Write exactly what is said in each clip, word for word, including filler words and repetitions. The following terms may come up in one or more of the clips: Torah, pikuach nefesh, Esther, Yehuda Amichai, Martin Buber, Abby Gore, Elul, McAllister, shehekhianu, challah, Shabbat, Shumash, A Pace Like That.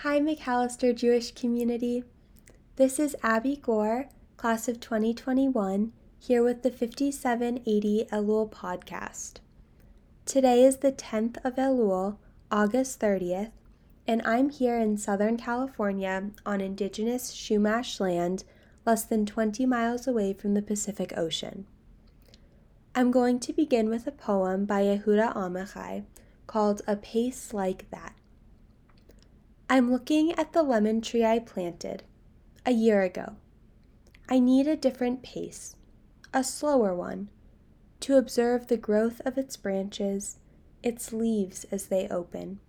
Hi, McAllister Jewish community. This is Abby Gore, class of twenty twenty-one, here with the fifty-seven eighty Elul podcast. Today is the tenth of Elul, August thirtieth, and I'm here in Southern California on indigenous Shumash land, less than twenty miles away from the Pacific Ocean. I'm going to begin with a poem by Yehuda Amichai called A Pace Like That. I'm looking at the lemon tree I planted a year ago. I need a different pace, a slower one, to observe the growth of its branches, its leaves as they open.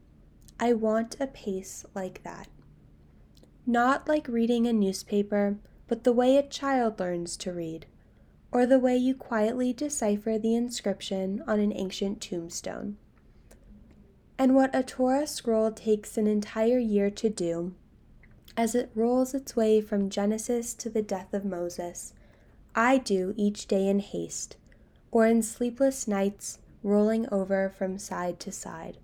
I want a pace like that. Not like reading a newspaper, but the way a child learns to read, or the way you quietly decipher the inscription on an ancient tombstone. And what a Torah scroll takes an entire year to do, as it rolls its way from Genesis to the death of Moses, I do each day in haste, or in sleepless nights rolling over from side to side.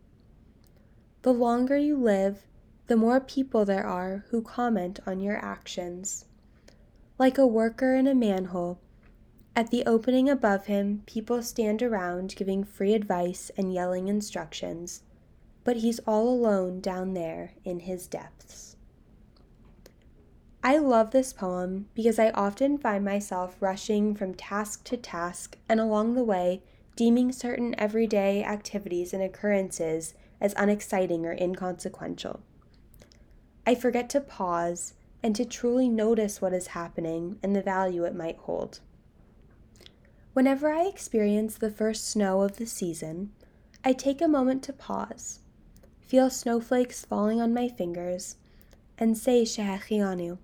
The longer you live, the more people there are who comment on your actions. Like a worker in a manhole, at the opening above him, people stand around giving free advice and yelling instructions. But he's all alone down there in his depths. I love this poem because I often find myself rushing from task to task and along the way deeming certain everyday activities and occurrences as unexciting or inconsequential. I forget to pause and to truly notice what is happening and the value it might hold. Whenever I experience the first snow of the season, I take a moment to pause, feel snowflakes falling on my fingers, and say shehekhianu.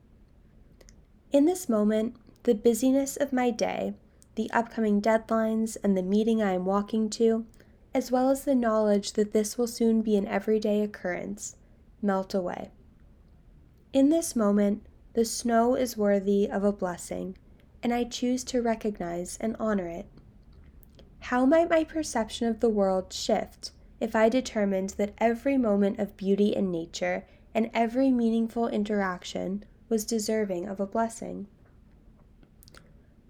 In this moment, the busyness of my day, the upcoming deadlines and the meeting I am walking to, as well as the knowledge that this will soon be an everyday occurrence, melt away. In this moment, the snow is worthy of a blessing, and I choose to recognize and honor it. How might my perception of the world shift if I determined that every moment of beauty in nature and every meaningful interaction was deserving of a blessing?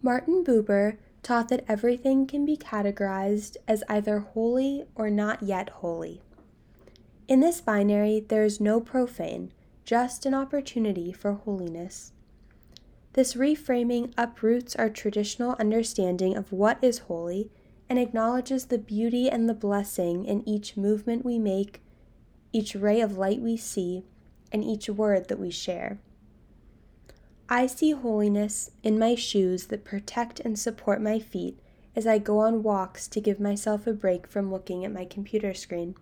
Martin Buber taught that everything can be categorized as either holy or not yet holy. In this binary, there is no profane, just an opportunity for holiness. This reframing uproots our traditional understanding of what is holy and acknowledges the beauty and the blessing in each movement we make, each ray of light we see, and each word that we share. I see holiness in my shoes that protect and support my feet as I go on walks to give myself a break from looking at my computer screen.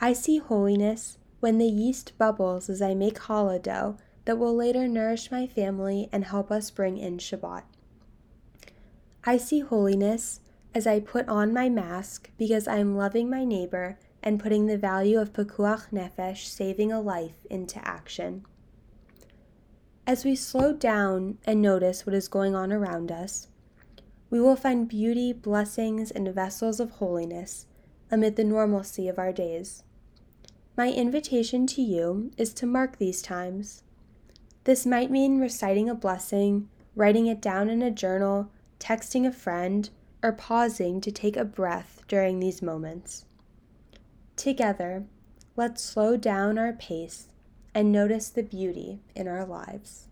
I see holiness when the yeast bubbles as I make challah dough that will later nourish my family and help us bring in Shabbat. I see holiness as I put on my mask because I am loving my neighbor and putting the value of pikuach nefesh, saving a life, into action. As we slow down and notice what is going on around us, we will find beauty, blessings, and vessels of holiness amid the normalcy of our days. My invitation to you is to mark these times. This might mean reciting a blessing, writing it down in a journal, texting a friend, or pausing to take a breath during these moments. Together, let's slow down our pace and notice the beauty in our lives.